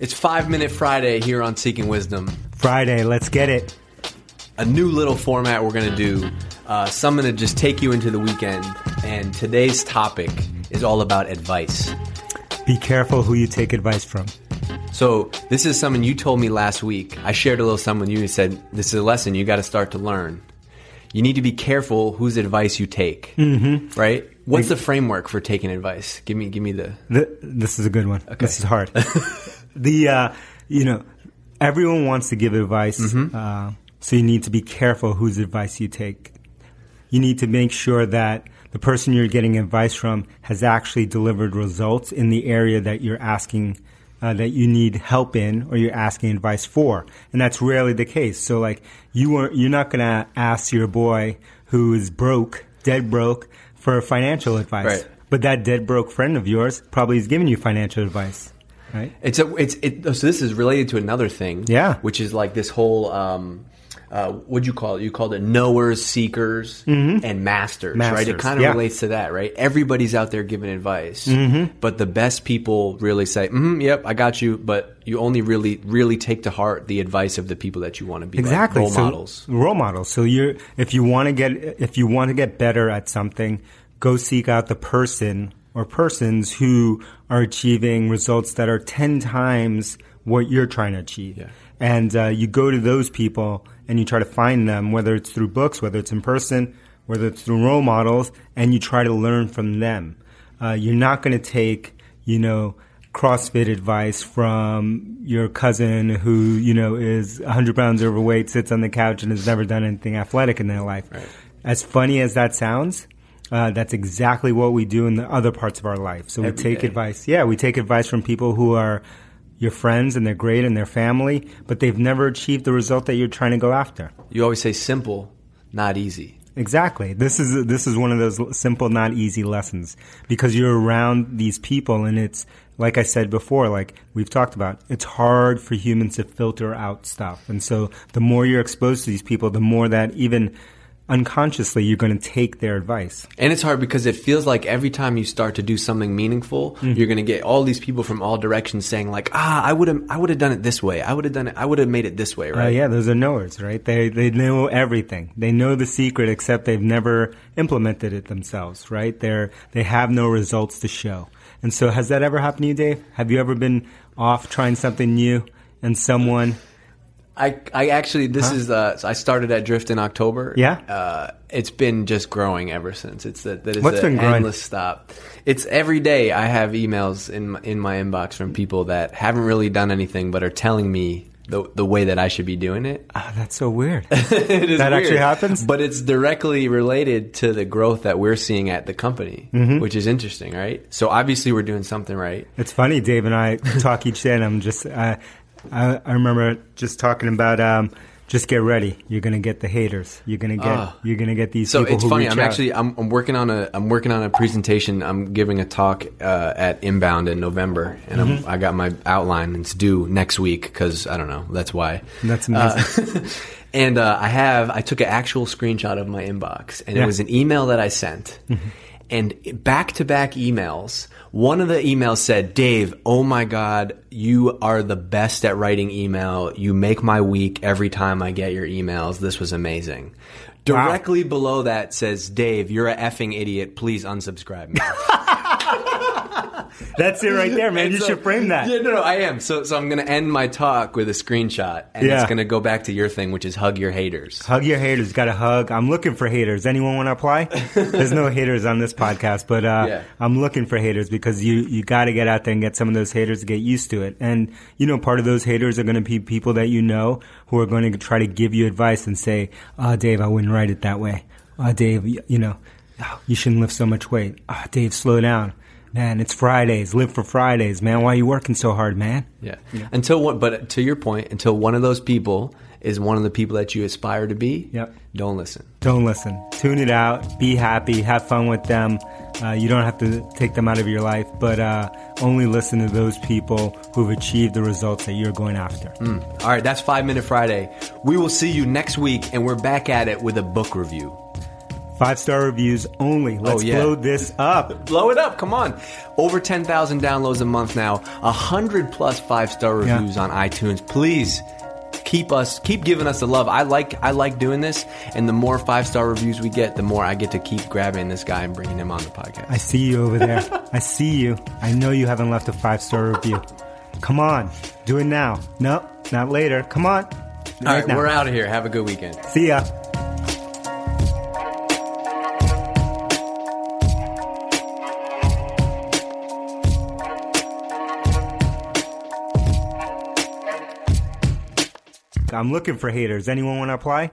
It's 5 Minute Friday here on Seeking Wisdom. Friday, let's get it. A new little format we're going to do. I'm going to just take you into the weekend. And today's topic is all about advice. Be careful who you take advice from. So this is something you told me last week. I shared a little something with you and said, this is a lesson you got to start to learn. You need to be careful whose advice you take, right? What's the framework for taking advice? Give me This is a good one. Okay. This is hard. Everyone wants to give advice, so you need to be careful whose advice you take. You need to make sure that the person you're getting advice from has actually delivered results in the area that you're asking that you need help in or you're asking advice for. And that's rarely the case. So like you're not going to ask your boy who is broke, dead broke, for financial advice. Right. But that dead broke friend of yours probably is giving you financial advice. Right? So this is related to another thing. Yeah. Which is like this whole what'd you call it? You called it knowers, seekers, and masters, right? It kind of relates to that, right? Everybody's out there giving advice, but the best people really say, yep, I got you, but you only really take to heart the advice of the people that you want to be exactly. Like role models. So if you want to get better at something, go seek out the person or persons who are achieving results that are 10 times what you're trying to achieve. Yeah. And you go to those people and you try to find them, whether it's through books, whether it's in person, whether it's through role models, and you try to learn from them. You're not going to take, CrossFit advice from your cousin who, is 100 pounds overweight, sits on the couch and has never done anything athletic in their life. Right. As funny as that sounds, that's exactly what we do in the other parts of our life. So every day. Advice. Yeah, we take advice from people who are your friends, and they're great, and their family, but they've never achieved the result that you're trying to go after. You always say simple, not easy. Exactly. This is one of those simple, not easy lessons because you're around these people, and it's, like I said before, like we've talked about, it's hard for humans to filter out stuff. And so the more you're exposed to these people, the more that even unconsciously you're going to take their advice. And it's hard because it feels like every time you start to do something meaningful, you're going to get all these people from all directions saying like, I would have done it this way. I would have made it this way, right? Yeah, those are knowers, right? They know everything. They know the secret except they've never implemented it themselves, right? They have no results to show. And so has that ever happened to you, Dave? Have you ever been off trying something new and someone... So I started at Drift in October. Yeah. It's been just growing ever since. What's been growing? Endless stop. It's every day I have emails in my inbox from people that haven't really done anything but are telling me the way that I should be doing it. Oh, that's so weird. It is that weird. Actually happens? But it's directly related to the growth that we're seeing at the company, which is interesting, right? So obviously we're doing something right. It's funny, Dave and I talk each day and I'm just... I remember just talking about just get ready. You're gonna get the haters. You're gonna get these. So people it's who funny. Reach I'm out. Actually I'm working on a presentation. I'm giving a talk at Inbound in November, and I got my outline. It's due next week because I don't know. That's why. That's amazing. And I took an actual screenshot of my inbox, and it was an email that I sent. And back-to-back emails, one of the emails said, Dave, oh my God, you are the best at writing email. You make my week every time I get your emails. This was amazing. Directly below that says, Dave, you're a effing idiot. Please unsubscribe me. That's it right there, man. And you should frame that. Yeah, no, I am. So I'm going to end my talk with a screenshot, and it's going to go back to your thing, which is hug your haters. Hug your haters. Got to hug. I'm looking for haters. Anyone want to apply? There's no haters on this podcast, but I'm looking for haters because you got to get out there and get some of those haters to get used to it. And, part of those haters are going to be people that you know who are going to try to give you advice and say, oh, Dave, I wouldn't write it that way. Oh, Dave, you shouldn't lift so much weight. Oh, Dave, slow down. Man, it's Fridays. Live for Fridays, man. Why are you working so hard, man? Yeah. But to your point, until one of those people is one of the people that you aspire to be, don't listen. Don't listen. Tune it out. Be happy. Have fun with them. You don't have to take them out of your life, but only listen to those people who've achieved the results that you're going after. All right, that's 5 Minute Friday. We will see you next week, and we're back at it with a book review. 5-star reviews only. Let's blow this up. Blow it up. Come on. Over 10,000 downloads a month now. 100 plus 5-star reviews on iTunes. Please keep giving us the love. I like doing this, and the more 5-star reviews we get, the more I get to keep grabbing this guy and bringing him on the podcast. I see you over there. I see you. I know you haven't left a 5-star review. Come on. Do it now. No, not later. Come on. All right, we're out of here. Have a good weekend. See ya. I'm looking for haters. Anyone want to apply?